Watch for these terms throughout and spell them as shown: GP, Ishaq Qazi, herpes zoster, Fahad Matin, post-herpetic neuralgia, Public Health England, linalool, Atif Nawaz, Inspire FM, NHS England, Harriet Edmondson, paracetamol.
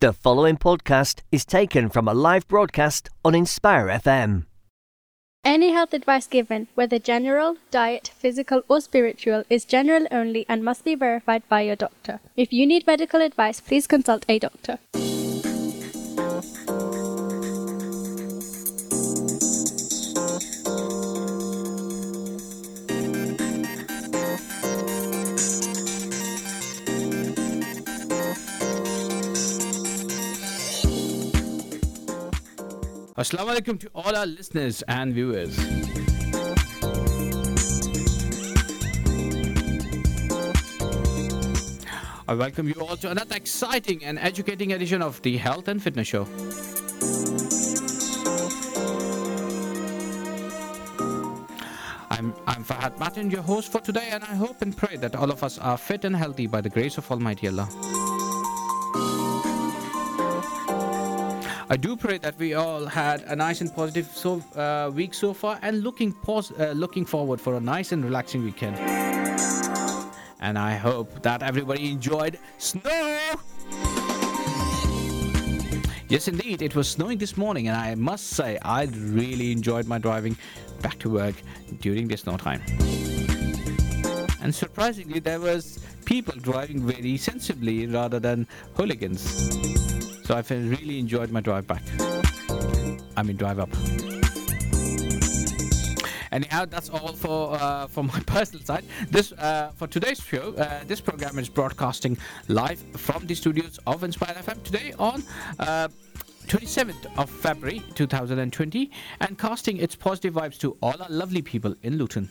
The following podcast is taken from a live broadcast on Inspire FM. Any health advice given, whether general, diet, physical or spiritual, is general only and must be verified by your doctor. If you need medical advice, please consult a doctor. Assalamu alaikum to all our listeners and viewers. I welcome you all to another exciting and educating edition of the Health and Fitness Show. I'm Fahad Matin, your host for today, and I hope and pray that all of us are fit and healthy by the grace of Almighty Allah. I do pray that we all had a nice and positive week so far, and looking forward for a nice and relaxing weekend. And I hope that everybody enjoyed snow. Yes, indeed, it was snowing this morning, and I must say I really enjoyed my driving back to work during the snow time. And surprisingly, there was people driving very sensibly rather than hooligans. So I really enjoyed my drive up. Anyhow, that's all from my personal side. For today's show, this program is broadcasting live from the studios of Inspire FM today on 27th of February 2020, and casting its positive vibes to all our lovely people in Luton.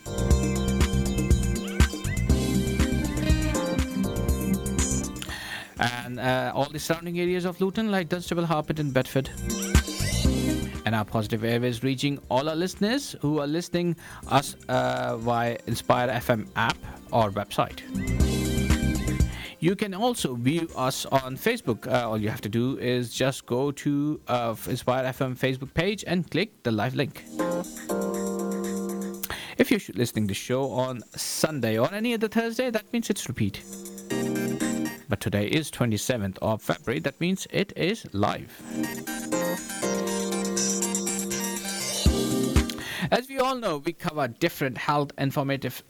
And all the surrounding areas of Luton, like Dunstable, Harpeth and Bedford. And our positive airways reaching all our listeners who are listening us via Inspire FM app or website. You can also view us on Facebook. All you have to do is just go to Inspire FM Facebook page and click the live link. If you're listening to the show on Sunday or any other Thursday, that means it's repeat. But today is 27th of February, that means it is live. As we all know, we cover different health informative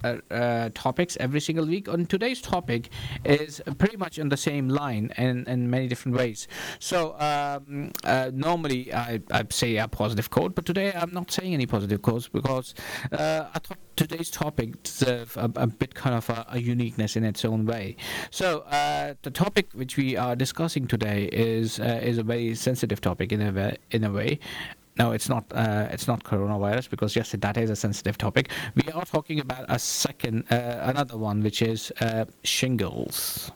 topics every single week. And today's topic is pretty much on the same line in many different ways. So normally I say a positive quote, but today I'm not saying any positive quotes because I thought today's topic deserves a bit kind of a uniqueness in its own way. So the topic which we are discussing today is a very sensitive topic in a way. No, it's not coronavirus, because yes, that is a sensitive topic. We are talking about another one, which is shingles.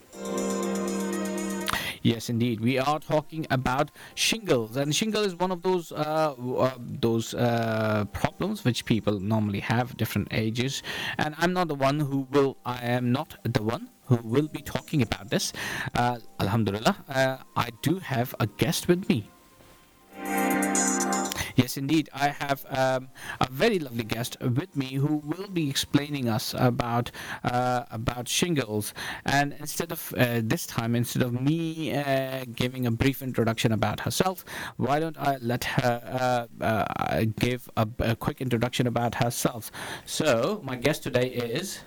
Yes, indeed, we are talking about shingles, and shingles is one of those problems which people normally have, different ages. And I am not the one who will be talking about this. Alhamdulillah, I do have a guest with me. Yes, indeed, I have a very lovely guest with me who will be explaining us about shingles. And instead of me giving a brief introduction about herself, why don't I let her give a quick introduction about herself? So my guest today is...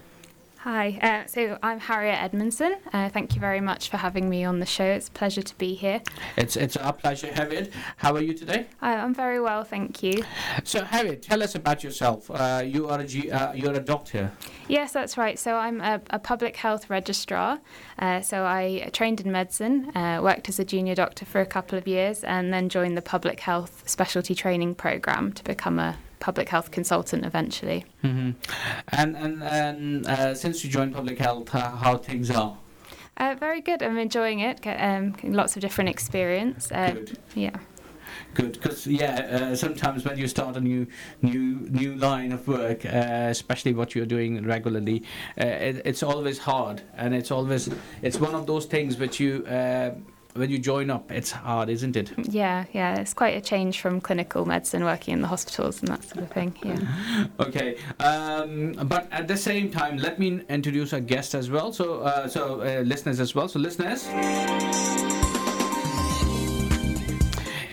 Hi, so I'm Harriet Edmondson. Thank you very much for having me on the show. It's a pleasure to be here. It's our pleasure, Harriet. How are you today? I'm very well, thank you. So, Harriet, tell us about yourself. You are you're a doctor. Yes, that's right. So I'm a public health registrar. So I trained in medicine, worked as a junior doctor for a couple of years, and then joined the public health specialty training program to become a public health consultant eventually. Mm-hmm. And since you joined public health, how things are? Very good. I'm enjoying it. Getting lots of different experience. Good. Yeah. Good, because sometimes when you start a new line of work, especially what you're doing regularly, it's always hard, and it's one of those things which you. When you join up, it's hard, isn't it? Yeah, it's quite a change from clinical medicine, working in the hospitals and that sort of thing, yeah. Okay, but at the same time, let me introduce our guest as well, so listeners as well. So listeners...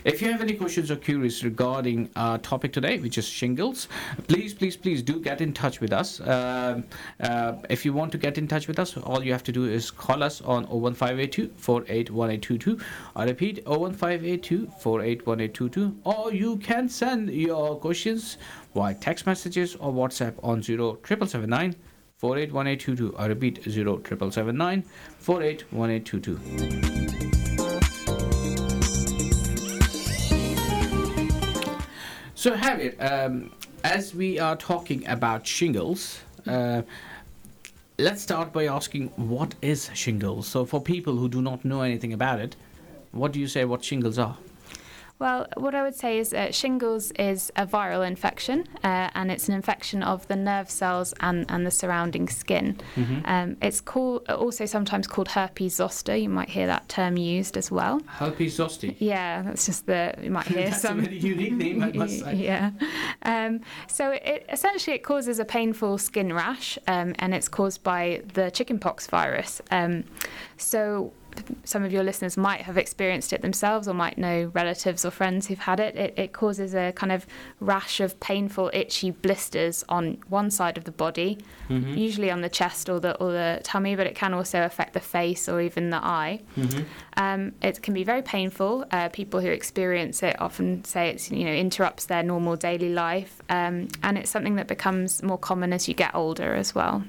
If you have any questions or queries regarding our topic today, which is shingles, please do get in touch with us. If you want to get in touch with us, all you have to do is call us on 01582 481822. I repeat, 01582 481822. Or you can send your questions via text messages or WhatsApp on 07779 481822. I repeat, 07779 481822. So, Harriet, as we are talking about shingles, let's start by asking, what is shingles? So, for people who do not know anything about it, what do you say what shingles are? Well, what I would say is shingles is a viral infection, and it's an infection of the nerve cells and the surrounding skin. Mm-hmm. It's also sometimes called herpes zoster. You might hear that term used as well. Herpes zoster? Yeah, that's just you might hear that's some... That's a very unique name, I must say. Yeah. So essentially it causes a painful skin rash, and it's caused by the chickenpox virus. So some of your listeners might have experienced it themselves or might know relatives or friends who've had it. It causes a kind of rash of painful, itchy blisters on one side of the body, mm-hmm. usually on the chest or the tummy, but it can also affect the face or even the eye. Mm-hmm. It can be very painful. People who experience it often say it's, interrupts their normal daily life, and it's something that becomes more common as you get older as well.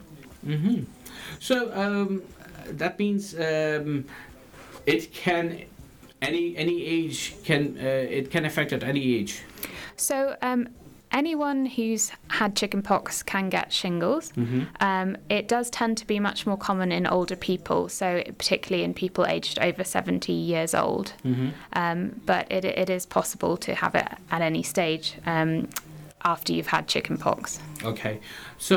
Mm-hmm. So... that means it can affect at any age. So anyone who's had chickenpox can get shingles. Mm-hmm. It does tend to be much more common in older people, so particularly in people aged over 70 years old. Mm-hmm. But it is possible to have it at any stage after you've had chickenpox. Okay, so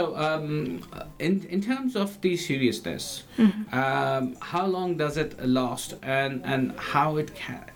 in terms of the seriousness, mm-hmm. How long does it last, and how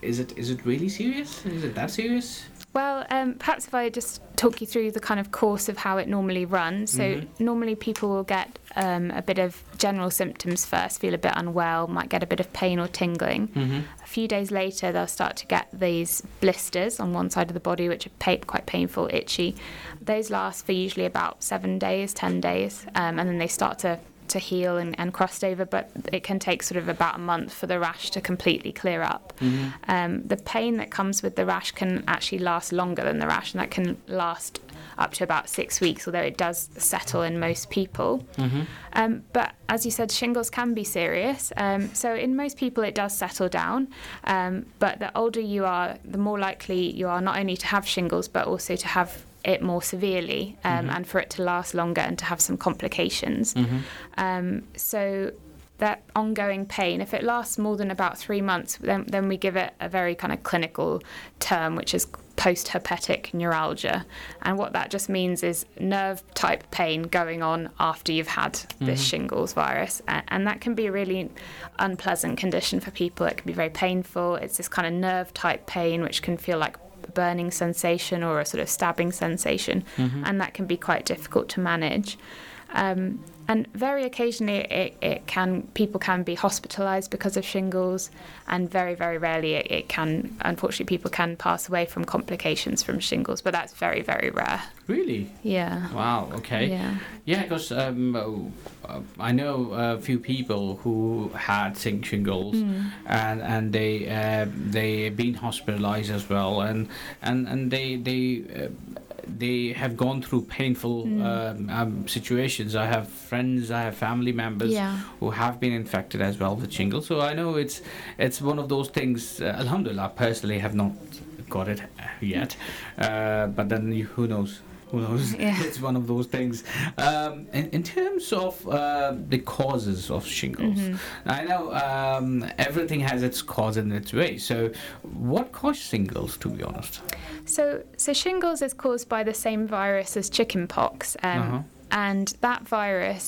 is it really serious? Is it that serious? Well, perhaps if I just talk you through the kind of course of how it normally runs. So mm-hmm. normally people will get a bit of general symptoms first, feel a bit unwell, might get a bit of pain or tingling. Mm-hmm. A few days later, they'll start to get these blisters on one side of the body, which are quite painful, itchy. Those last for usually about 7 days, 10 days, and then they start to heal and crust over, but it can take sort of about a month for the rash to completely clear up. Mm-hmm. The pain that comes with the rash can actually last longer than the rash, and that can last up to about 6 weeks, although it does settle in most people. Mm-hmm. But as you said, shingles can be serious. So in most people it does settle down, but the older you are, the more likely you are not only to have shingles but also to have it more severely, mm-hmm. and for it to last longer and to have some complications. Mm-hmm. So that ongoing pain, if it lasts more than about 3 months, then we give it a very kind of clinical term, which is post-herpetic neuralgia. And what that just means is nerve-type pain going on after you've had mm-hmm. this shingles virus. And that can be a really unpleasant condition for people. It can be very painful. It's this kind of nerve-type pain which can feel like burning sensation or a sort of stabbing sensation, mm-hmm. and that can be quite difficult to manage, and very occasionally people can be hospitalized because of shingles, and very, very rarely it can, unfortunately, people can pass away from complications from shingles, but that's very, very rare. Really? Yeah. Wow, okay. Yeah, because I know a few people who had shingles, mm. and they've been hospitalized as well, and they have gone through painful situations. I have friends, I have family members who have been infected as well with shingles. So I know it's one of those things. Alhamdulillah, personally have not got it yet, but then who knows? It's one of those things. In terms of the causes of shingles, mm-hmm. I know everything has its cause in its way. So what caused shingles, to be honest? So shingles is caused by the same virus as chickenpox, uh-huh. and that virus...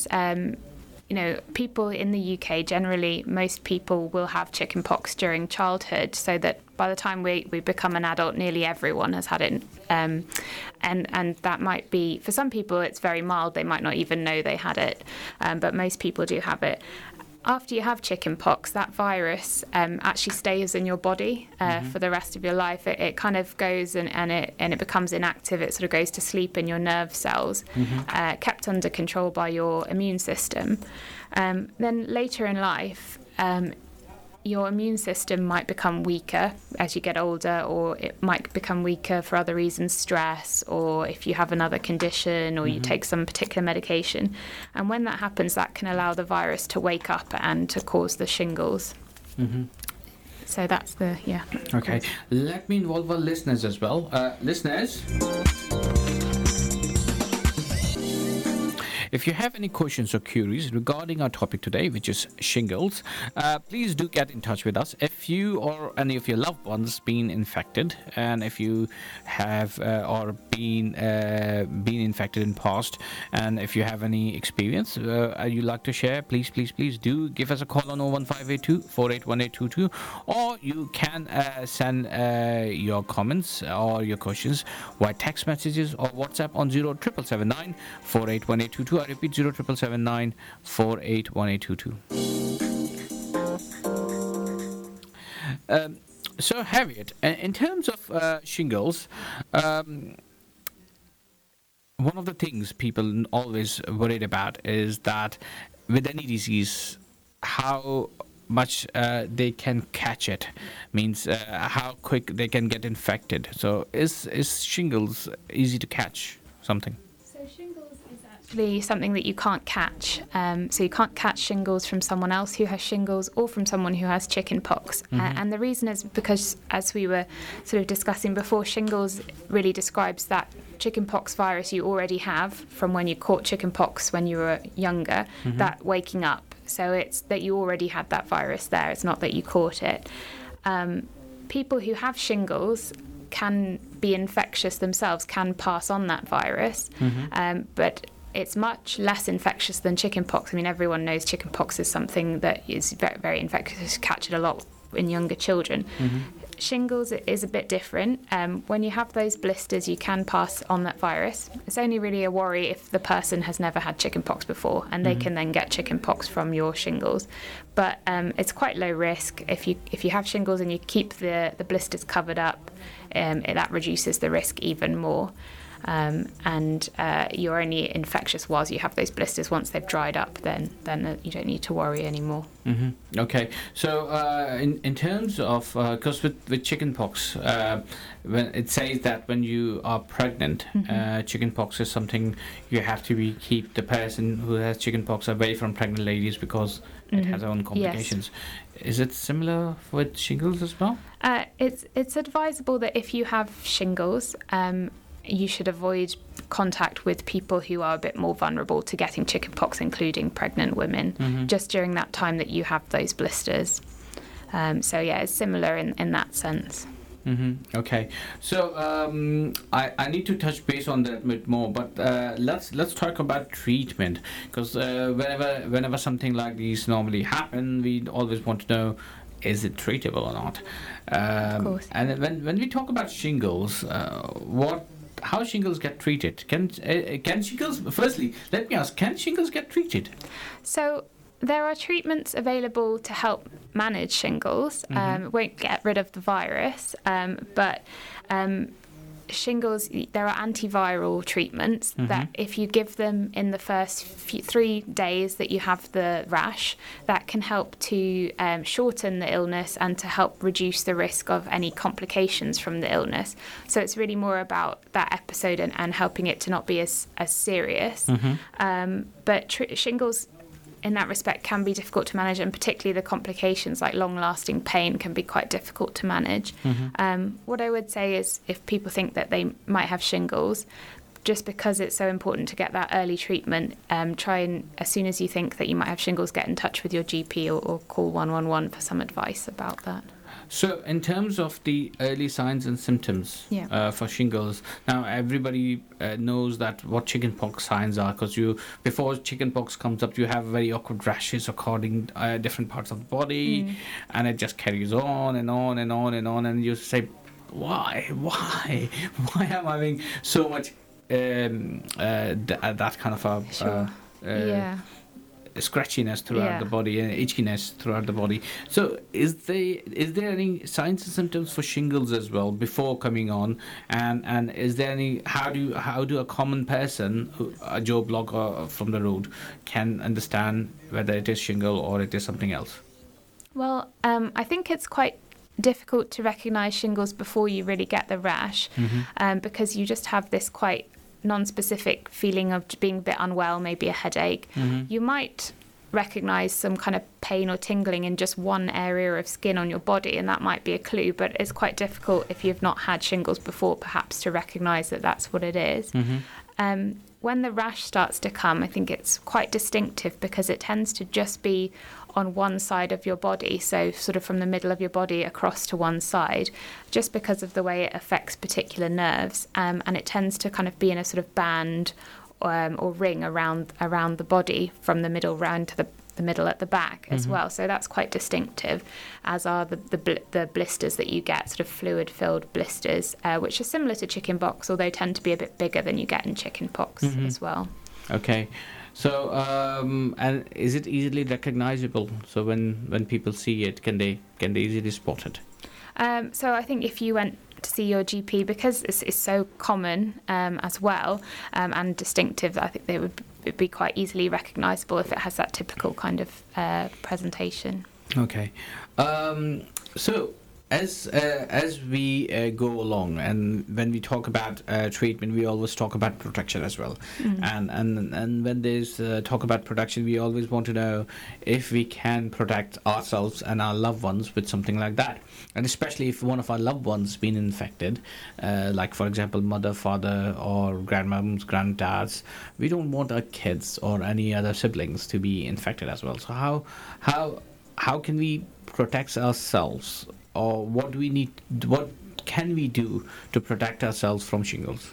people in the UK, generally, most people will have chickenpox during childhood, so that by the time we become an adult, nearly everyone has had it. And that might be, for some people, it's very mild. They might not even know they had it, but most people do have it. after you have chickenpox, that virus actually stays in your body for the rest of your life. It kind of goes and it becomes inactive. It sort of goes to sleep in your nerve cells, kept under control by your immune system. Then later in life, your immune system might become weaker as you get older, or it might become weaker for other reasons, stress, or if you have another condition, or you take some particular medication. And when that happens, that can allow the virus to wake up and to cause the shingles. So that's the, Okay. Let me involve our listeners as well. Listeners, if you have any questions or queries regarding our topic today, which is shingles, please do get in touch with us. If you or any of your loved ones been infected, and if you have been infected in past, and if you have any experience you'd like to share, please do give us a call on 01582 481822, or you can send your comments or your questions via text messages or WhatsApp on 07779 481822. I repeat, 07779 481822. So, Harriet, in terms of shingles, one of the things people always worried about is that with any disease, how much they can catch it, means how quick they can get infected. So, is shingles easy to catch something? Something that you can't catch. So you can't catch shingles from someone else who has shingles or from someone who has chickenpox. And the reason is because, as we were sort of discussing before, shingles really describes that chickenpox virus you already have from when you caught chickenpox when you were younger, that waking up. So it's that you already had that virus there. It's not that you caught it. People who have shingles can be infectious themselves, can pass on that virus, but it's much less infectious than chickenpox. I mean, everyone knows chickenpox is something that is very, very infectious. You catch it a lot in younger children. Shingles is a bit different. When you have those blisters, you can pass on that virus. It's only really a worry if the person has never had chickenpox before, and they can then get chickenpox from your shingles. But it's quite low risk. If you have shingles and you keep the blisters covered up, that reduces the risk even more. And you're only infectious whilst you have those blisters. Once they've dried up, then you don't need to worry anymore. Okay. So in terms of, because with chickenpox, when it says that when you are pregnant, chickenpox is something you have to keep the person who has chickenpox away from pregnant ladies because it has own complications. Yes. Is it similar with shingles as well? It's advisable that if you have shingles, you should avoid contact with people who are a bit more vulnerable to getting chickenpox, including pregnant women, just during that time that you have those blisters. So, yeah, it's similar in that sense. Okay. So I need to touch base on that a bit more, but let's talk about treatment, because whenever something like these normally happen, we always want to know, is it treatable or not? Of course. And when we talk about shingles, how shingles get treated? Can shingles, firstly, let me ask, can shingles get treated? So there are treatments available to help manage shingles. It won't get rid of the virus, but shingles, there are antiviral treatments that if you give them in the first 3 days that you have the rash, that can help to shorten the illness and to help reduce the risk of any complications from the illness. So it's really more about that episode and helping it to not be as serious. But shingles in that respect can be difficult to manage, and particularly the complications like long-lasting pain can be quite difficult to manage. What I would say is, if people think that they might have shingles, just because it's so important to get that early treatment, try and, as soon as you think that you might have shingles, get in touch with your GP or call 111 for some advice about that. So in terms of the early signs and symptoms for shingles, now everybody knows that what chickenpox signs are, because before chickenpox comes up, you have very awkward rashes occurring different parts of the body, and it just carries on and on and on and on, and you say, why am I having so much that kind of a scratchiness throughout the body and itchiness throughout the body. So is there any signs and symptoms for shingles as well before coming on, and is there any, how do a common person, a Joe Blogg or from the road, can understand whether it is shingle or it is something else? Well, I think it's quite difficult to recognise shingles before you really get the rash, because you just have this quite non-specific feeling of being a bit unwell, maybe a headache. You might recognise some kind of pain or tingling in just one area of skin on your body, and that might be a clue, but it's quite difficult if you've not had shingles before perhaps to recognise that that's what it is. When the rash starts to come, I think it's quite distinctive because it tends to just be on one side of your body, so sort of from the middle of your body across to one side, just because of the way it affects particular nerves, and it tends to kind of be in a sort of band or ring around the body from the middle round to the middle at the back as well. So that's quite distinctive, as are the blisters that you get, sort of fluid-filled blisters, which are similar to chickenpox, although tend to be a bit bigger than you get in chickenpox as well. Okay. So, and is it easily recognizable? So when people see it, can they easily spot it? So I think if you went to see your GP, because this is so common as well, and distinctive, I think they would be quite easily recognizable if it has that typical kind of presentation. Okay. So as we go along, and when we talk about treatment, we always talk about protection as well. And when there's talk about protection, we always want to know if we can protect ourselves and our loved ones with something like that. And especially if one of our loved ones been infected, like for example, mother, father, or grandmoms, granddads, we don't want our kids or any other siblings to be infected as well. So how can we protect ourselves? Or what can we do to protect ourselves from shingles?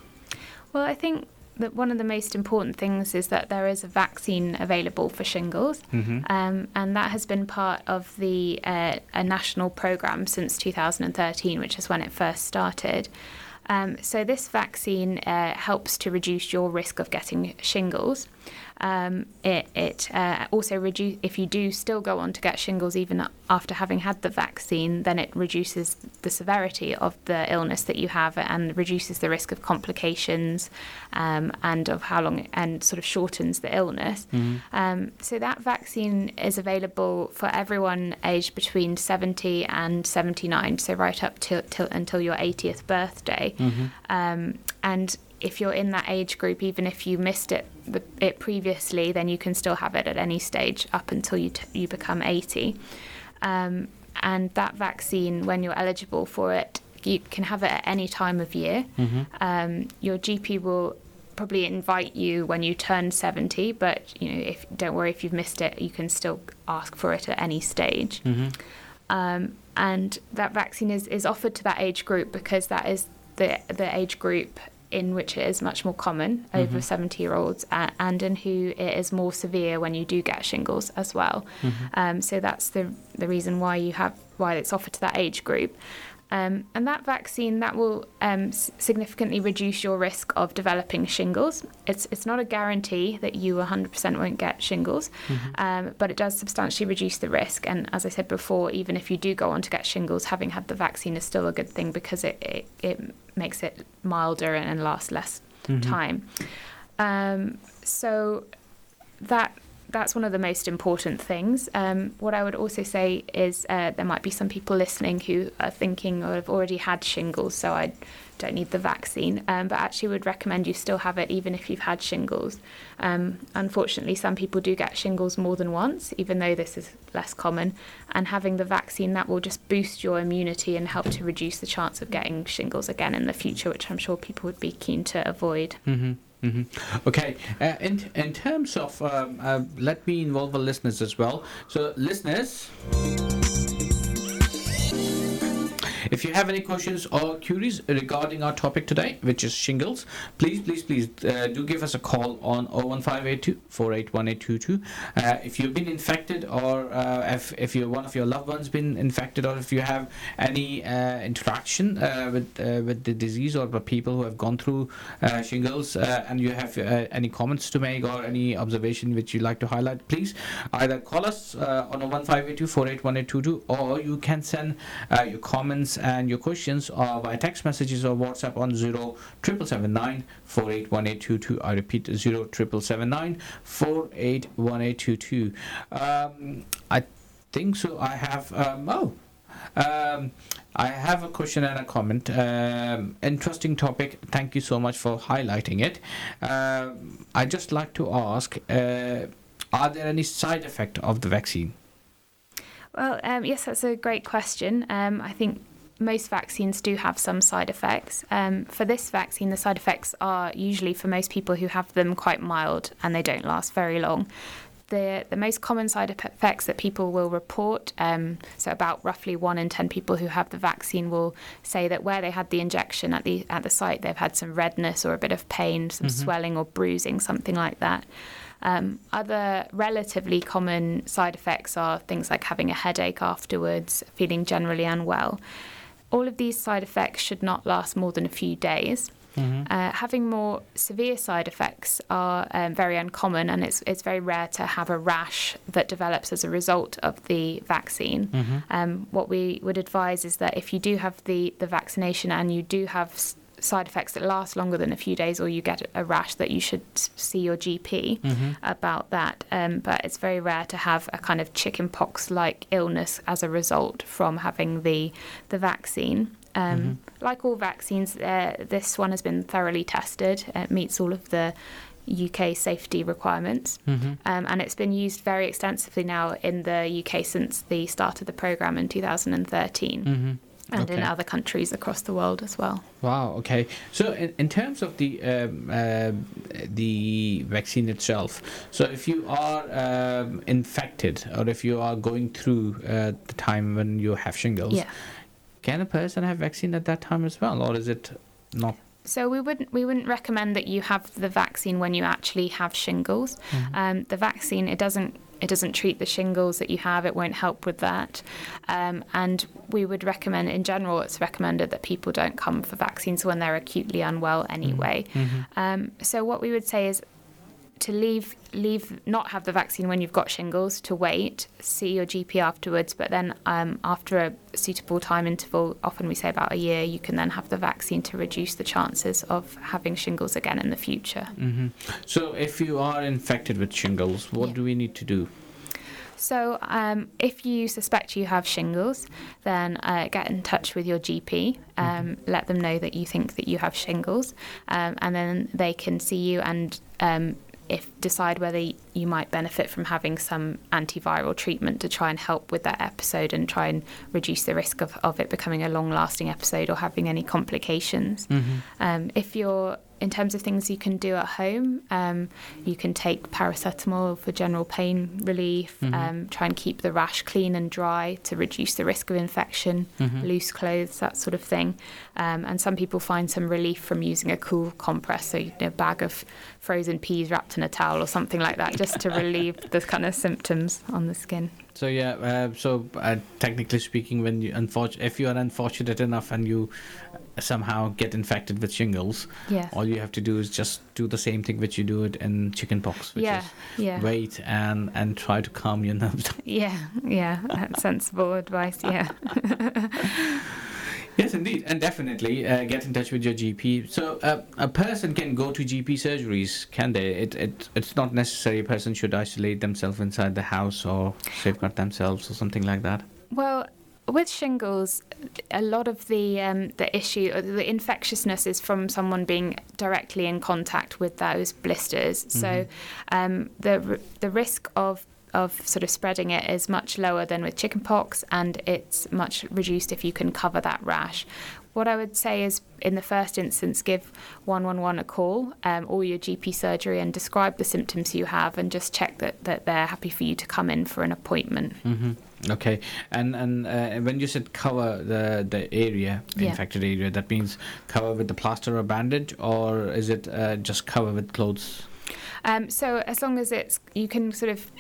Well, I think that one of the most important things is that there is a vaccine available for shingles, and that has been part of the a national programme since 2013, which is when it first started. So this vaccine helps to reduce your risk of getting shingles. It also reduces, if you do still go on to get shingles even after having had the vaccine, then it reduces the severity of the illness that you have and reduces the risk of complications and of how long, and sort of shortens the illness. So that vaccine is available for everyone aged between 70 and 79, so right up till until your 80th birthday. And if you're in that age group, even if you missed it previously, then you can still have it at any stage up until you become 80. And that vaccine, when you're eligible for it, you can have it at any time of year. Your GP will probably invite you when you turn 70, but you know, if don't worry if you've missed it, you can still ask for it at any stage. And that vaccine is offered to that age group because that is the age group in which it is much more common over 70-year-olds, and in who it is more severe when you do get shingles as well. So that's the reason why it's offered to that age group. And that vaccine, that will significantly reduce your risk of developing shingles. It's not a guarantee that you 100% won't get shingles, but it does substantially reduce the risk. And as I said before, even if you do go on to get shingles, having had the vaccine is still a good thing because it makes it milder and lasts less time. So that's one of the most important things. What I would also say is there might be some people listening who are thinking, oh, I've already had shingles, so I don't need the vaccine, but actually would recommend you still have it even if you've had shingles. Unfortunately, some people do get shingles more than once, even though this is less common, and having the vaccine, that will just boost your immunity and help to reduce the chance of getting shingles again in the future, which I'm sure people would be keen to avoid. Okay. In terms of, let me involve the listeners as well. So, listeners, If you have any questions or queries regarding our topic today, which is shingles, please do give us a call on 01582 481822. If you've been infected, or if you're one of your loved ones been infected, or if you have any interaction with the disease or the people who have gone through shingles, and you have any comments to make or any observation which you'd like to highlight, please either call us on 01582 481822, or you can send your comments and your questions via text messages or WhatsApp on 07779481822. I repeat, 07779481822. I think so. I have I have a question and a comment. Interesting topic. Thank you so much for highlighting it. I just like to ask, are there any side effects of the vaccine? Well, yes, that's a great question. I think most vaccines do have some side effects. For this vaccine, the side effects are usually, for most people who have them, quite mild, and they don't last very long. The most common side effects that people will report, so about roughly 1 in 10 people who have the vaccine will say that where they had the injection at the site, they've had some redness or a bit of pain, some swelling or bruising, something like that. Other relatively common side effects are things like having a headache afterwards, feeling generally unwell. All of these side effects should not last more than a few days. Having more severe side effects are very uncommon, and it's very rare to have a rash that develops as a result of the vaccine. What we would advise is that if you do have the vaccination and you do have side effects that last longer than a few days, or you get a rash, that you should see your GP about that. But it's very rare to have a kind of chickenpox-like illness as a result from having the vaccine. Like all vaccines, this one has been thoroughly tested. It meets all of the UK safety requirements, and it's been used very extensively now in the UK since the start of the programme in 2013. And in other countries across the world as well. Wow, okay. So in terms of the vaccine itself, so if you are infected, or if you are going through the time when you have shingles, can a person have vaccine at that time as well, or is it not? So we wouldn't recommend that you have the vaccine when you actually have shingles. The vaccine, it doesn't treat the shingles that you have. It won't help with that. And we would recommend, in general, it's recommended that people don't come for vaccines when they're acutely unwell anyway. So what we would say is to leave, not have the vaccine when you've got shingles, to wait, see your GP afterwards. But then after a suitable time interval, often we say about a year, you can then have the vaccine to reduce the chances of having shingles again in the future. So if you are infected with shingles, what do we need to do? So if you suspect you have shingles, then get in touch with your GP. Let them know that you think that you have shingles, and then they can see you and decide whether you might benefit from having some antiviral treatment to try and help with that episode and try and reduce the risk of it becoming a long-lasting episode or having any complications. If you're, in terms of things you can do at home, you can take paracetamol for general pain relief, try and keep the rash clean and dry to reduce the risk of infection, loose clothes, that sort of thing. And some people find some relief from using a cool compress, so a bag of frozen peas wrapped in a towel or something like that, just to relieve the kind of symptoms on the skin. So technically speaking, when you if you are unfortunate enough and you somehow get infected with shingles, all you have to do is just do the same thing which you do it in chickenpox, which is wait and try to calm your nerves down. That's sensible advice. Yes, indeed, and definitely get in touch with your GP. So a person can go to GP surgeries, can they? It's not necessary a person should isolate themselves inside the house or safeguard themselves or something like that. Well, with shingles, a lot of the issue, or the infectiousness, is from someone being directly in contact with those blisters. So the risk of of sort of spreading it is much lower than with chickenpox, and it's much reduced if you can cover that rash. What I would say is, in the first instance, give 111 a call or your GP surgery and describe the symptoms you have, and just check that they're happy for you to come in for an appointment. Mm-hmm. Okay, and when you said cover the area, the infected area, that means cover with the plaster or bandage, or is it just cover with clothes? So as long as you can sort of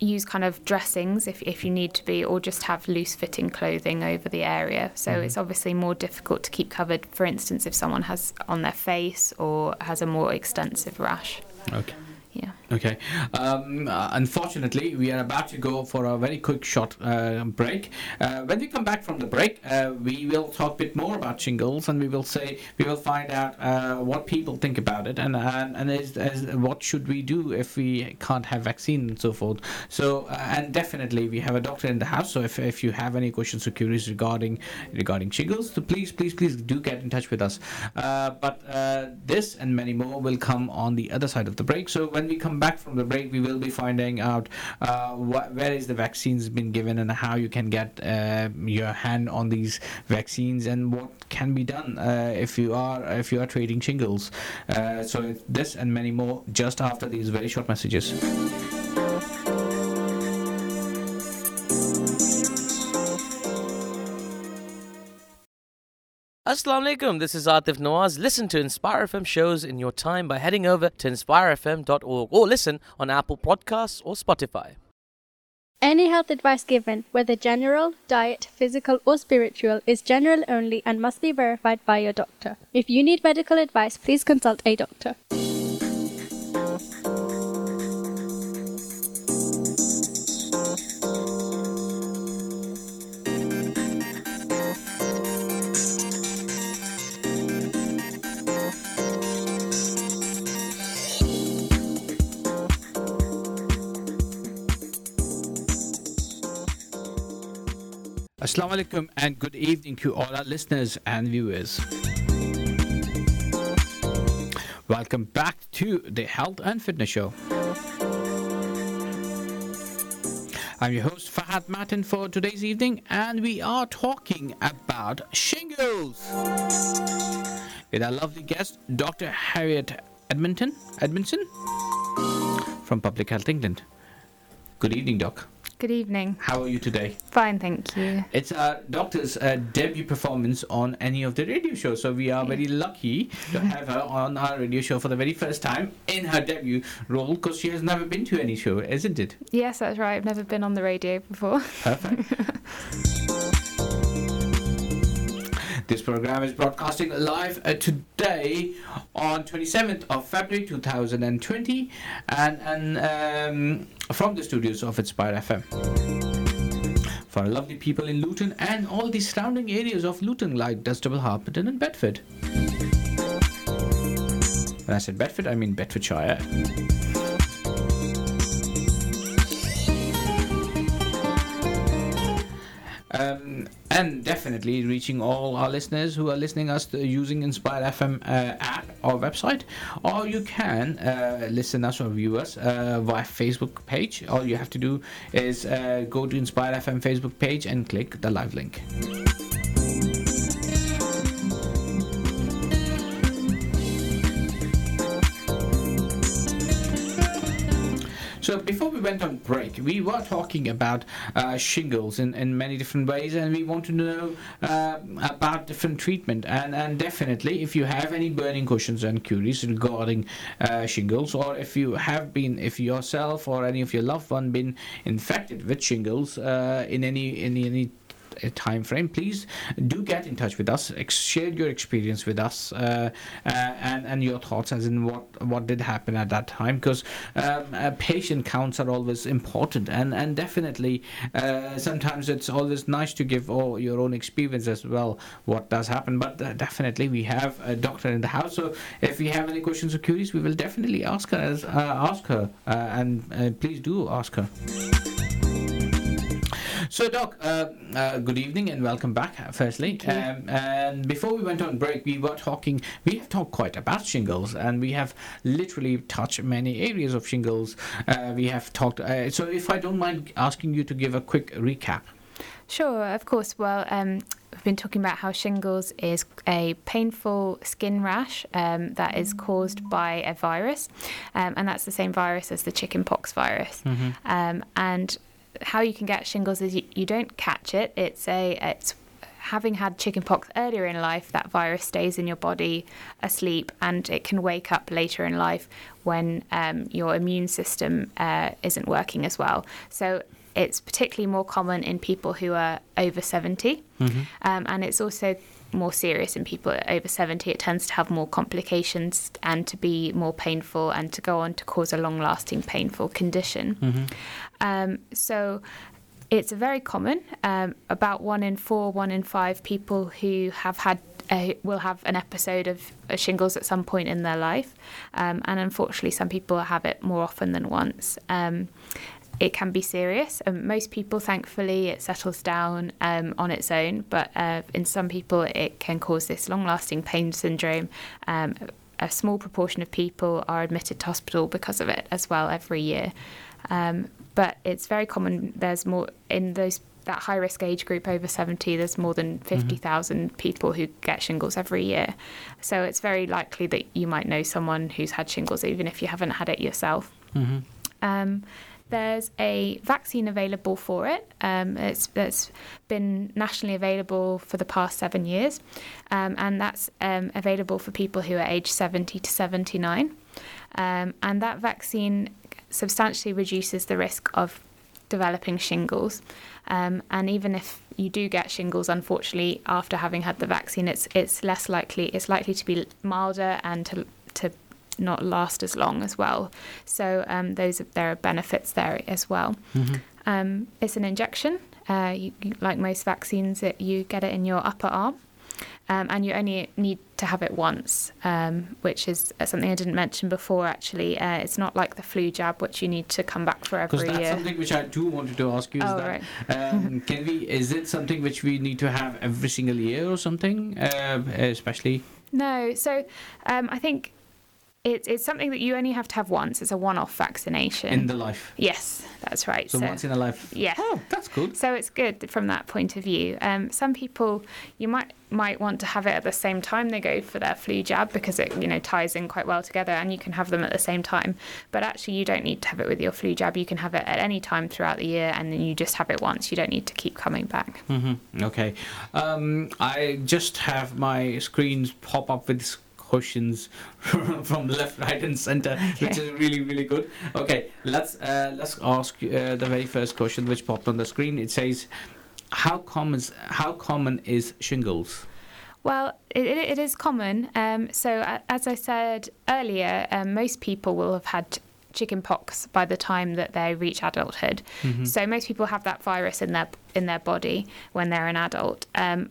use kind of dressings if you need to be, or just have loose-fitting clothing over the area. So it's obviously more difficult to keep covered, for instance, if someone has on their face or has a more extensive rash. Okay. Yeah. Okay. Unfortunately, we are about to go for a very quick short break. When we come back from the break, we will talk a bit more about shingles, and we will find out what people think about it, and what should we do if we can't have vaccine and so forth. So, and definitely we have a doctor in the house. So if you have any questions or queries regarding shingles, so please do get in touch with us. But this and many more will come on the other side of the break. So when we come back from the break, we will be finding out where is the vaccines been given, and how you can get your hand on these vaccines, and what can be done if you are treating shingles. So this and many more just after these very short messages. Assalamu alaikum, this is Atif Nawaz. Listen to Inspire FM shows in your time by heading over to inspirefm.org, or listen on Apple Podcasts or Spotify. Any health advice given, whether general, diet, physical or spiritual, is general only and must be verified by your doctor. If you need medical advice, please consult a doctor. Assalamu alaikum and good evening to all our listeners and viewers. Welcome back to the Health and Fitness Show. I'm your host Fahad Matin for today's evening, and we are talking about shingles with our lovely guest, Dr. Harriet Edmondson from Public Health England. Good evening, Doc. Good evening. How are you today? Fine, thank you. It's our doctor's debut performance on any of the radio shows, so we are very lucky to have her on our radio show for the very first time in her debut role, because she has never been to any show, isn't it? Yes, that's right. I've never been on the radio before. Perfect. This program is broadcasting live today on 27th of February 2020 and from the studios of Inspire FM. For our lovely people in Luton and all the surrounding areas of Luton, like Dunstable, Harpenden and Bedford. When I said Bedford, I mean Bedfordshire. And definitely reaching all our listeners who are listening us using Inspire FM app or website, or you can listen us or view us via Facebook page. All you have to do is go to Inspire FM Facebook page and click the live link. So before we went on break, we were talking about shingles in many different ways, and we want to know about different treatment. And definitely, if you have any burning questions and queries regarding shingles, or if yourself or any of your loved one been infected with shingles in any time frame, please do get in touch with us. Share your experience with us and your thoughts as in what did happen at that time, because patient counts are always important, and definitely sometimes it's always nice to give all your own experience as well, what does happen. But definitely we have a doctor in the house, so if we have any questions or queries, we will definitely ask her, and please do ask her. So, Doc, good evening and welcome back, firstly. And before we went on break, we have talked quite about shingles, and we have literally touched many areas of shingles. We have talked, so if I don't mind asking you to give a quick recap. Sure, of course. Well, we've been talking about how shingles is a painful skin rash that is caused by a virus, and that's the same virus as the chickenpox virus. Mm-hmm. And how you can get shingles is you don't catch it. It's having had chickenpox earlier in life, that virus stays in your body asleep, and it can wake up later in life when your immune system isn't working as well. So it's particularly more common in people who are over 70, mm-hmm. And it's also more serious in people over 70. It tends to have more complications and to be more painful and to go on to cause a long-lasting painful condition. Mm-hmm. So it's very common. About 1 in 4, 1 in 5 people who have had will have an episode of shingles at some point in their life, and unfortunately some people have it more often than once. It can be serious. Most people, thankfully, it settles down on its own, but in some people it can cause this long-lasting pain syndrome. A small proportion of people are admitted to hospital because of it as well every year. But it's very common. There's more in those that high-risk age group over 70, there's more than 50,000 mm-hmm. people who get shingles every year. So it's very likely that you might know someone who's had shingles, even if you haven't had it yourself. Mm-hmm. There's a vaccine available for it. It's been nationally available for the past 7 years, and that's available for people who are aged 70 to 79. And that vaccine substantially reduces the risk of developing shingles. And even if you do get shingles, unfortunately, after having had the vaccine, it's less likely. It's likely to be milder and to not last as long as well. So there are benefits there as well. Mm-hmm. It's an injection. Like most vaccines, you get it in your upper arm, and you only need to have it once, which is something I didn't mention before, actually. It's not like the flu jab, which you need to come back for every year. Because that's something which I do wanted to ask you. Oh, right. Is it something which we need to have every single year or something, especially? No. So I think it's something that you only have to have once. It's a one-off vaccination. In the life. Yes, that's right. So once in a life. Yeah. Oh, that's good. So it's good from that point of view. Some people, you might want to have it at the same time they go for their flu jab, because it ties in quite well together, and you can have them at the same time. But actually, you don't need to have it with your flu jab. You can have it at any time throughout the year, and then you just have it once. You don't need to keep coming back. Mm-hmm. Okay. I just have my screens pop up with questions from left, right, and center, okay, which is really, really good. Okay, let's ask the very first question which popped on the screen. It says, "How common is shingles?" Well, it is common. So as I said earlier, most people will have had chickenpox by the time that they reach adulthood. Mm-hmm. So most people have that virus in their body when they're an adult, and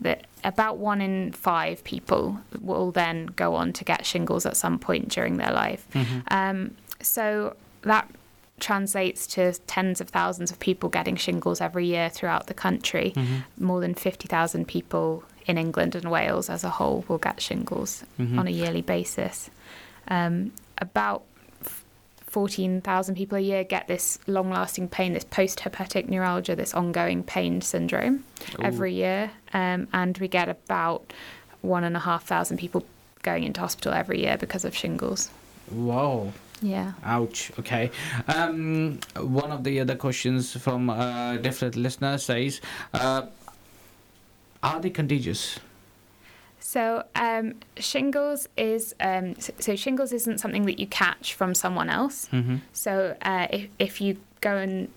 that about 1 in 5 people will then go on to get shingles at some point during their life. Mm-hmm. So that translates to tens of thousands of people getting shingles every year throughout the country. Mm-hmm. More than 50,000 people in England and Wales as a whole will get shingles mm-hmm. on a yearly basis. About 14,000 people a year get this long-lasting pain, this post-herpetic neuralgia, this ongoing pain syndrome every year. And we get about 1,500 people going into hospital every year because of shingles. Wow. Yeah. Ouch. Okay. One of the other questions from a different listener says, are they contagious? So shingles isn't something that you catch from someone else. Mm-hmm. So if you go and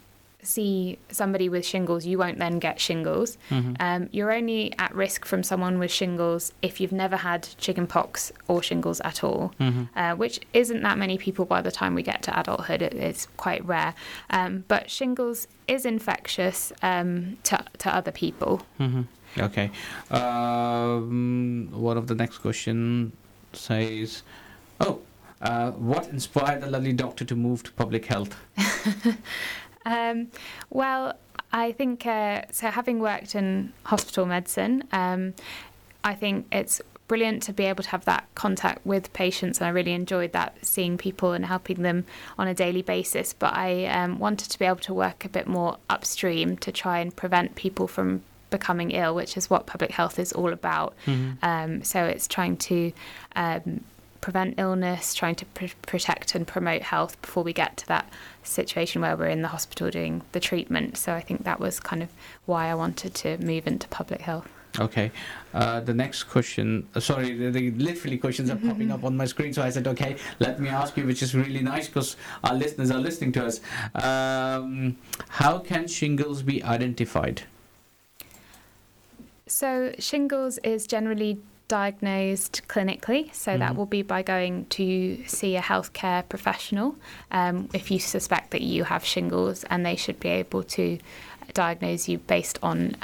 see somebody with shingles, you won't then get shingles. Mm-hmm. You're only at risk from someone with shingles if you've never had chickenpox or shingles at all, mm-hmm. Which isn't that many people by the time we get to adulthood. It's quite rare. But shingles is infectious to other people. Mm-hmm. Okay. One of the next question says, what inspired the lovely doctor to move to public health? Well, I think, so having worked in hospital medicine, I think it's brilliant to be able to have that contact with patients, and I really enjoyed that, seeing people and helping them on a daily basis. But I wanted to be able to work a bit more upstream to try and prevent people from becoming ill, which is what public health is all about. Mm-hmm. So it's trying to prevent illness, trying to protect and promote health before we get to that situation where we're in the hospital doing the treatment. So I think that was kind of why I wanted to move into public health. Okay. The next question, sorry, the literally questions are popping up on my screen, so I said, okay, let me ask you, which is really nice because our listeners are listening to us. How can shingles be identified? So shingles is generally diagnosed clinically, so that will be by going to see a healthcare professional if you suspect that you have shingles, and they should be able to diagnose you based on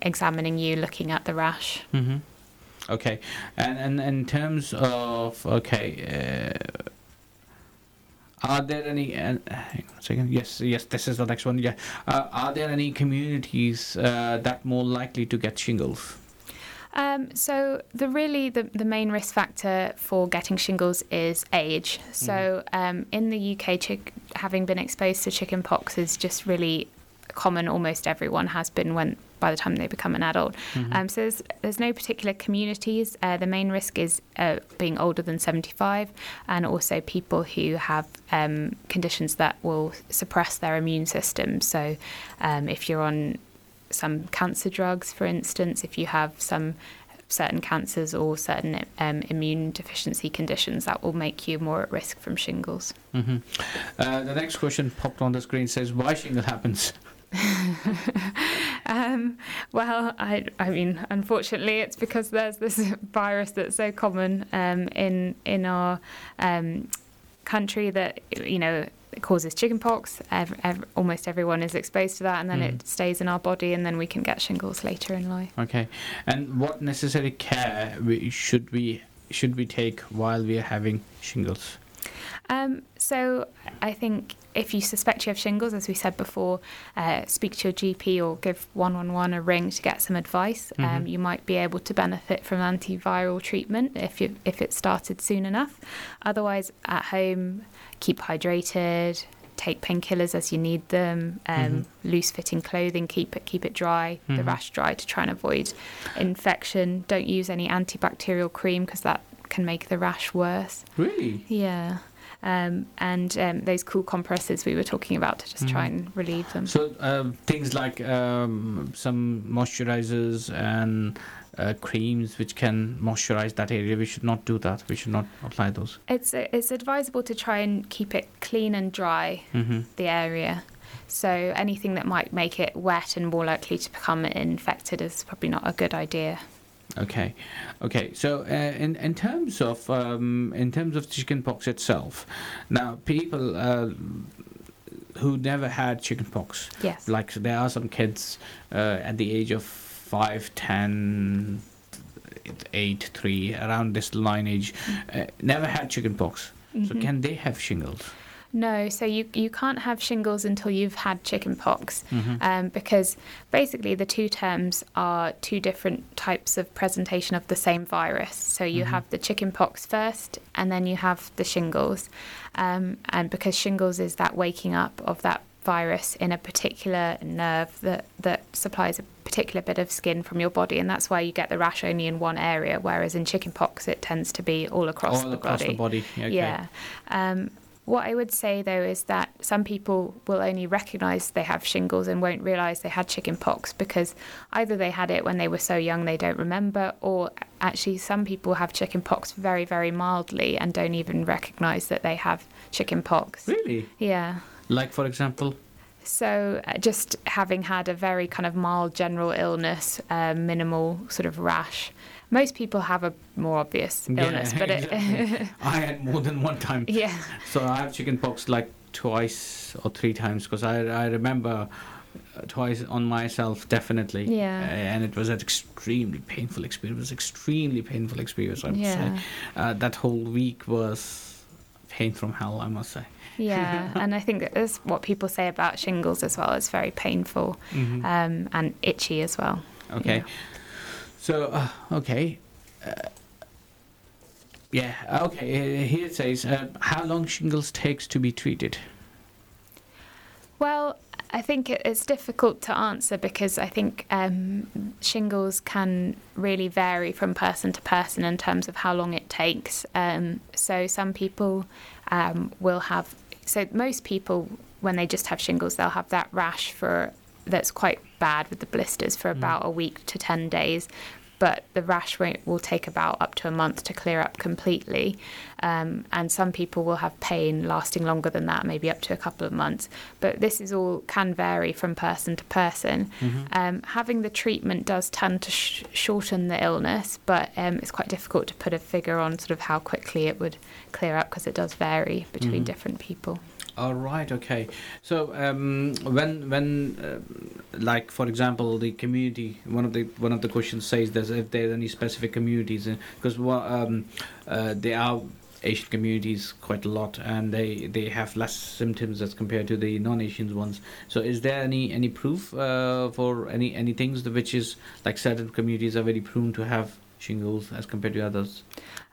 examining you, looking at the rash. Mm-hmm. Okay, and in terms of, okay, are there any, hang on a second, yes, this is the next one, yeah. Are there any communities that more likely to get shingles? So the main risk factor for getting shingles is age. So in the UK, having been exposed to chickenpox is just really common. Almost everyone has been by the time they become an adult. Mm-hmm. So there's no particular communities. The main risk is being older than 75, and also people who have conditions that will suppress their immune system. So if you're on some cancer drugs, for instance, if you have some certain cancers or certain immune deficiency conditions, that will make you more at risk from shingles. Mm-hmm. The next question popped on the screen says, why shingles happens? Well, I mean, unfortunately, it's because there's this virus that's so common in our country that, you know, it causes chickenpox. Almost everyone is exposed to that, and then it stays in our body, and then we can get shingles later in life. Okay, and what necessary care should we take while we are having shingles? So I think if you suspect you have shingles, as we said before, speak to your GP or give 111 a ring to get some advice. Mm-hmm. You might be able to benefit from antiviral treatment if it started soon enough. Otherwise, at home, keep hydrated, take painkillers as you need them, loose-fitting clothing, keep it dry, the rash dry, to try and avoid infection. Don't use any antibacterial cream because that can make the rash worse. Really? Yeah. And those cool compresses we were talking about, to just try and relieve them. So things like some moisturizers and creams which can moisturize that area, we should not do that. We should not apply those. It's advisable to try and keep it clean and dry, the area. So anything that might make it wet and more likely to become infected is probably not a good idea. Okay. So in terms of chickenpox itself, now people who never had chickenpox, yes, like there are some kids at the age of 5, 10, 8, 3, around this line age, never had chickenpox. Mm-hmm. So can they have shingles? No, so you can't have shingles until you've had chickenpox, because basically the two terms are two different types of presentation of the same virus. So you have the chickenpox first, and then you have the shingles, and because shingles is that waking up of that virus in a particular nerve that supplies a particular bit of skin from your body, and that's why you get the rash only in one area, whereas in chickenpox it tends to be all across the body. Okay. Yeah. What I would say, though, is that some people will only recognise they have shingles and won't realise they had chickenpox because either they had it when they were so young they don't remember, or actually some people have chickenpox very, very mildly and don't even recognise that they have chickenpox. Really? Yeah. Like, for example? So just having had a very kind of mild general illness, minimal sort of rash. Most people have a more obvious illness, but exactly. I had more than one time. Yeah. So I have chickenpox like twice or three times because I remember twice on myself, definitely. Yeah. And it was an extremely painful experience, I would say. That whole week was pain from hell, I must say. Yeah, and I think that that's what people say about shingles as well. It's very painful and itchy as well. Okay. Yeah. So, here it says, how long shingles takes to be treated? Well, I think it's difficult to answer because I think shingles can really vary from person to person in terms of how long it takes. So some people will have, so most people when they just have shingles, they'll have that rash that's quite bad with the blisters for about a week to 10 days. But the rash will take about up to a month to clear up completely. And some people will have pain lasting longer than that, maybe up to a couple of months. But this is all can vary from person to person. Mm-hmm. Having the treatment does tend to shorten the illness, but it's quite difficult to put a figure on sort of how quickly it would clear up because it does vary between different people. All right. Okay. So when like for example the community, one of the questions says that if there's any specific communities, because there are Asian communities quite a lot and they have less symptoms as compared to the non-Asian ones. So is there any proof for any things which is like certain communities are very prone to have shingles as compared to others?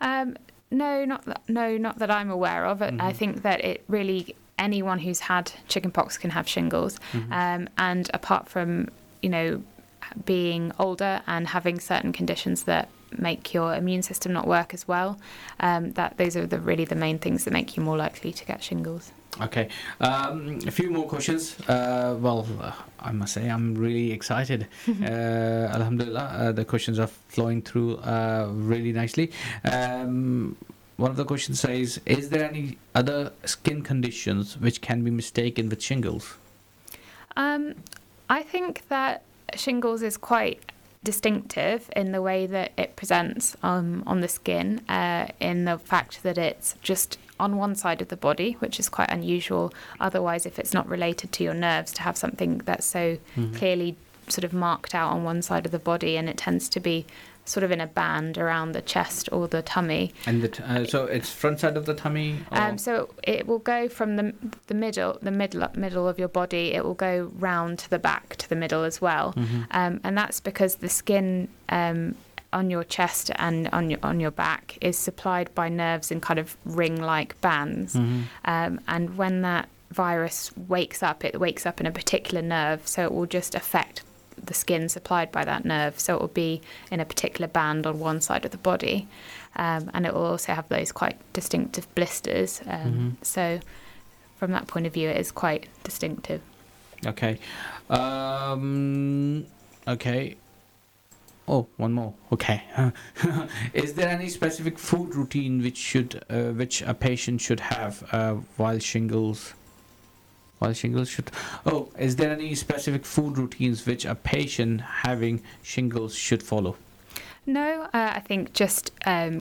No, not that I'm aware of. I think that it really anyone who's had chickenpox can have shingles, and apart from being older and having certain conditions that make your immune system not work as well, that those are really the main things that make you more likely to get shingles. Okay, a few more questions. I must say I'm really excited. Alhamdulillah, the questions are flowing through really nicely. One of the questions says, is there any other skin conditions which can be mistaken with shingles? I think that shingles is quite distinctive in the way that it presents on the skin, in the fact that it's just on one side of the body, which is quite unusual. Otherwise, if it's not related to your nerves, to have something that's so clearly sort of marked out on one side of the body, and it tends to be sort of in a band around the chest or the tummy. And so it's front side of the tummy? Or? So it will go from the middle of your body, it will go round to the back to the middle as well. And that's because the skin on your chest and on your back is supplied by nerves in kind of ring-like bands. And when that virus wakes up, it wakes up in a particular nerve, so it will just affect the skin supplied by that nerve, so it will be in a particular band on one side of the body, and it will also have those quite distinctive blisters. So from that point of view it is quite distinctive. One more. Okay. Is there any specific food routine which a patient should have is there any specific food routines which a patient having shingles should follow? No, I think just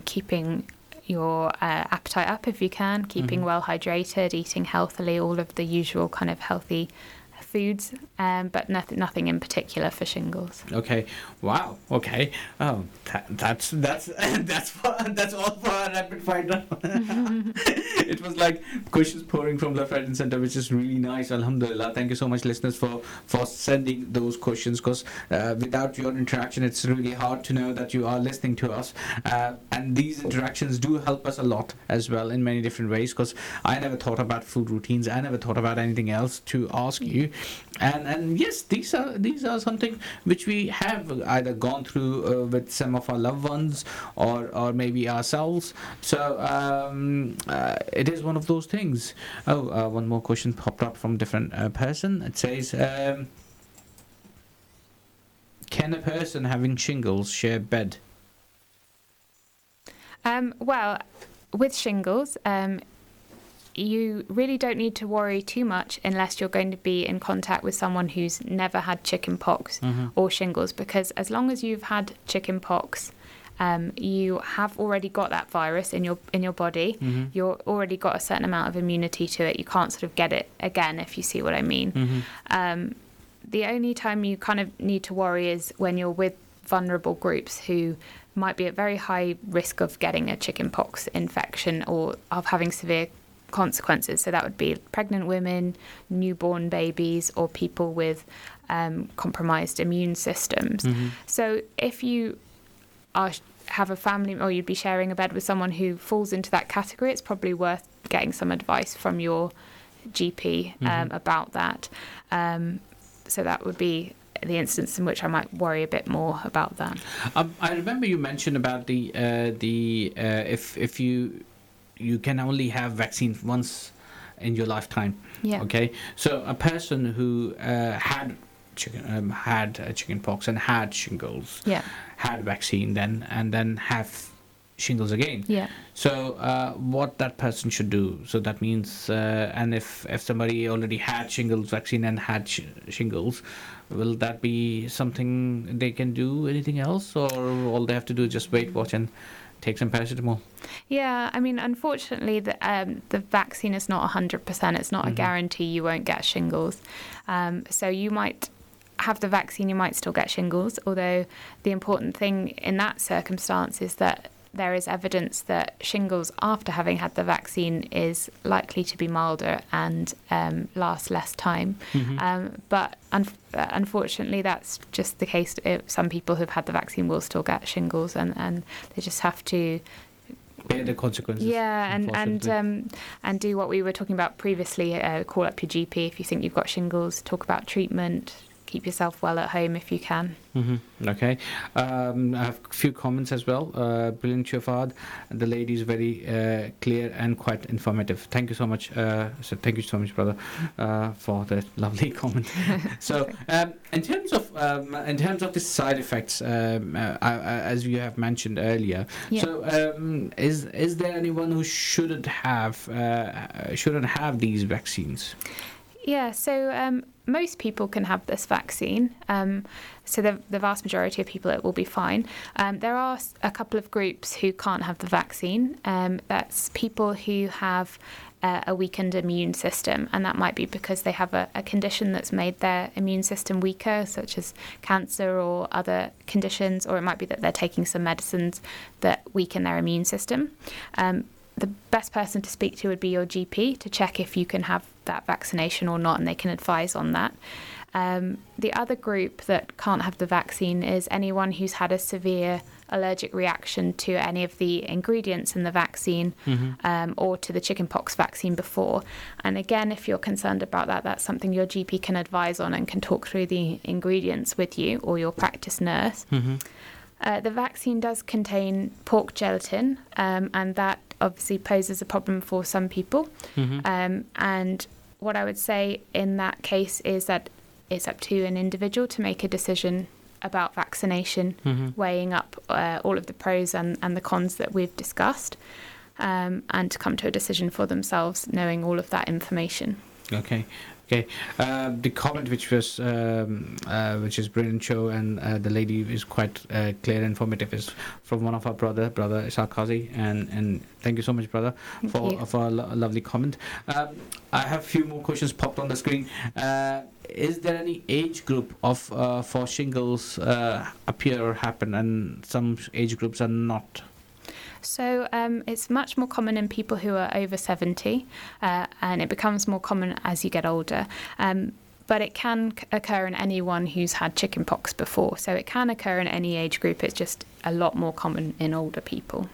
keeping your appetite up if you can, keeping well hydrated, eating healthily, all of the usual kind of healthy foods, but nothing in particular for shingles. Okay. Wow. Okay. Oh, that's all for our rapid fire. It was like questions pouring from left, right, and center, which is really nice. Alhamdulillah. Thank you so much, listeners, for sending those questions. Because without your interaction, it's really hard to know that you are listening to us. And these interactions do help us a lot as well in many different ways. Because I never thought about food routines. I never thought about anything else to ask you. And yes, these are something which we have either gone through with some of our loved ones or maybe ourselves. So it is one of those things. One more question popped up from a different person. It says, can a person having shingles share bed? With shingles, you really don't need to worry too much unless you're going to be in contact with someone who's never had chickenpox or shingles, because as long as you've had chickenpox, you have already got that virus in your body. You've already got a certain amount of immunity to it. You can't sort of get it again, if you see what I mean. The only time you kind of need to worry is when you're with vulnerable groups who might be at very high risk of getting a chickenpox infection or of having severe consequences. So that would be pregnant women, newborn babies, or people with compromised immune systems. Mm-hmm. So if you have a family or you'd be sharing a bed with someone who falls into that category, it's probably worth getting some advice from your GP about that. So that would be the instance in which I might worry a bit more about that. I remember you mentioned about the if you can only have vaccines once in your lifetime. Yeah. Okay. So a person who had chickenpox and had shingles. Yeah. Had vaccine then and then have shingles again. Yeah. So what that person should do. So that means and if somebody already had shingles vaccine and had shingles, will that be something they can do? Anything else, or all they have to do is just wait, watch, and take some paracetamol? Yeah, I mean, unfortunately, the vaccine is not 100%. It's not a guarantee you won't get shingles. So you might have the vaccine, you might still get shingles. Although the important thing in that circumstance is that there is evidence that shingles after having had the vaccine is likely to be milder and last less time. But unfortunately, that's just the case. Some people who've had the vaccine will still get shingles, and they just have to bear the consequences. Yeah, and do what we were talking about previously. Call up your GP if you think you've got shingles. Talk about treatment. Keep yourself well at home if you can. Okay. I have a few comments as well. Brilliant, Fahad. The lady is very clear and quite informative. Thank you so much. Thank you so much, brother, for that lovely comment. So, in terms of the side effects, as you have mentioned earlier, so is there anyone who shouldn't have these vaccines? Yeah. So. Most people can have this vaccine, so the vast majority of people it will be fine. There are a couple of groups who can't have the vaccine. That's people who have a weakened immune system, and that might be because they have a condition that's made their immune system weaker, such as cancer or other conditions, or it might be that they're taking some medicines that weaken their immune system. The best person to speak to would be your GP to check if you can have that vaccination or not, and they can advise on that. The other group that can't have the vaccine is anyone who's had a severe allergic reaction to any of the ingredients in the vaccine or to the chickenpox vaccine before. And again, if you're concerned about that, that's something your GP can advise on and can talk through the ingredients with you or your practice nurse. The vaccine does contain pork gelatin, and that obviously poses a problem for some people. And what I would say in that case is that it's up to an individual to make a decision about vaccination, weighing up all of the pros and the cons that we've discussed, and to come to a decision for themselves, knowing all of that information. Okay. The comment which was which is brilliant show, and the lady is quite clear and informative, is from one of our brother Ishaq Qazi, and thank you so much, brother, for a lovely comment. I have a few more questions popped on the screen. Is there any age group for shingles appear or happen, and some age groups are not? So it's much more common in people who are over 70, and it becomes more common as you get older. But it can occur in anyone who's had chickenpox before. So it can occur in any age group. It's just a lot more common in older people.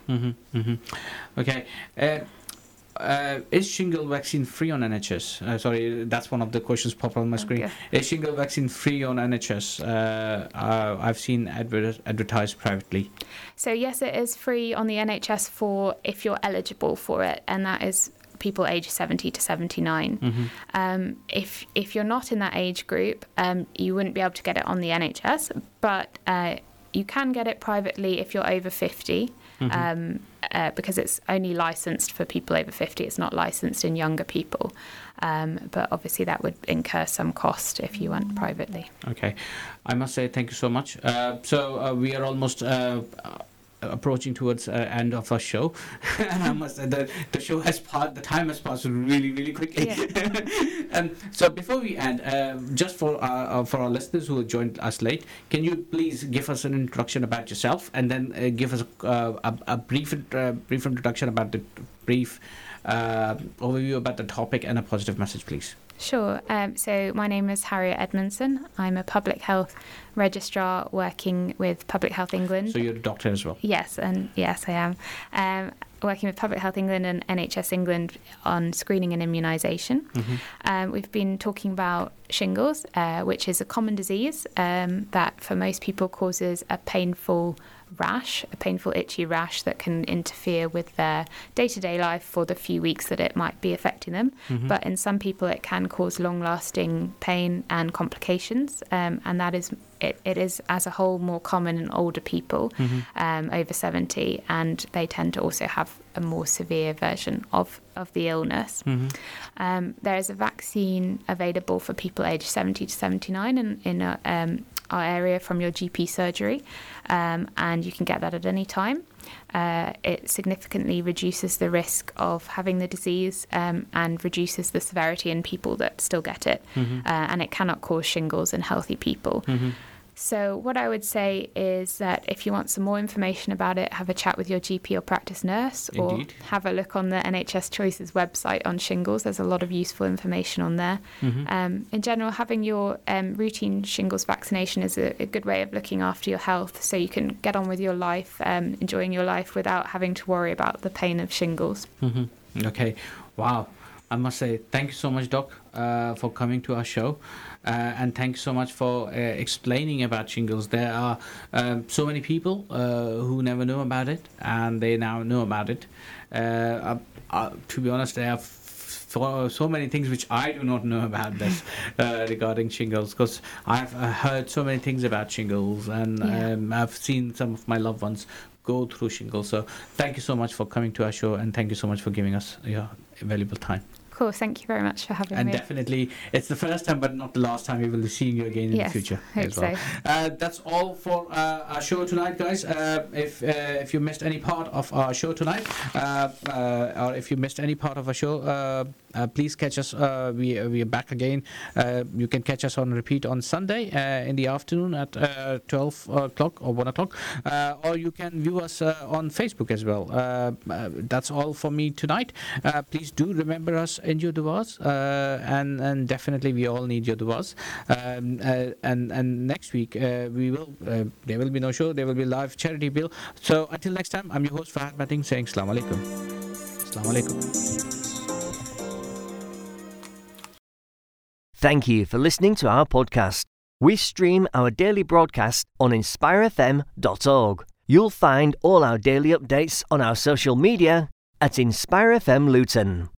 Okay. Is shingle vaccine free on NHS? Sorry, that's one of the questions popped on my screen. Is shingle vaccine free on NHS? I've seen advertised privately. So yes, it is free on the NHS for if you're eligible for it, and that is people aged 70 to 79. If you're not in that age group, you wouldn't be able to get it on the NHS, but you can get it privately if you're over 50. Because it's only licensed for people over 50. It's not licensed in younger people. But obviously that would incur some cost if you went privately. Okay. I must say thank you so much. So we are almost approaching towards the end of our show. And I must say that the time has passed really, really quickly. So before we end, just for our listeners who joined us late, can you please give us an introduction about yourself, and then give us a brief introduction about the brief overview about the topic and a positive message, please. Sure. So my name is Harriet Edmondson. I'm a public health registrar working with Public Health England. So you're a doctor as well? Yes, and yes, I am. Working with Public Health England and NHS England on screening and immunisation. Mm-hmm. We've been talking about shingles, which is a common disease that for most people causes a painful rash, a painful itchy rash that can interfere with their day-to-day life for the few weeks that it might be affecting them. Mm-hmm. But in some people it can cause long-lasting pain and complications, and that is it is as a whole more common in older people, mm-hmm. Over 70, and they tend to also have a more severe version of the illness. Mm-hmm. There is a vaccine available for people aged 70 to 79 in our area from your GP surgery, and you can get that at any time. It significantly reduces the risk of having the disease, and reduces the severity in people that still get it, mm-hmm. And it cannot cause shingles in healthy people. Mm-hmm. So what I would say is that if you want some more information about it, have a chat with your GP or practice nurse. Indeed. Or have a look on the NHS Choices website on shingles. There's a lot of useful information on there. Mm-hmm. In general, having your routine shingles vaccination is a good way of looking after your health, so you can get on with your life, enjoying your life without having to worry about the pain of shingles. Mm-hmm. Okay. Wow. I must say thank you so much, Doc, for coming to our show, and thank you so much for explaining about shingles. There are so many people who never know about it, and they now know about it. To be honest, there are so many things which I do not know about this regarding shingles, because I've heard so many things about shingles, and I've seen some of my loved ones go through shingles. So thank you so much for coming to our show, and thank you so much for giving us your valuable time. Cool, thank you very much for having me. And definitely, it's the first time, but not the last time. We will be seeing you again in the future. Yes, hope so. That's all for our show tonight, guys. If you missed any part of our show tonight, or if you missed any part of our show, please catch us. We are back again. You can catch us on repeat on Sunday in the afternoon at 12 o'clock or 1 o'clock. Or you can view us on Facebook as well. That's all for me tonight. Please do remember us in your duas, and definitely we all need your duas. And next week we will there will be no show, there will be live charity bill. So until next time, I'm your host Fahad Matin, saying Assalamu Alaikum. Assalamu Alaikum. Thank you for listening to our podcast. We stream our daily broadcast on inspirefm.org. You'll find all our daily updates on our social media at Inspire FM Luton.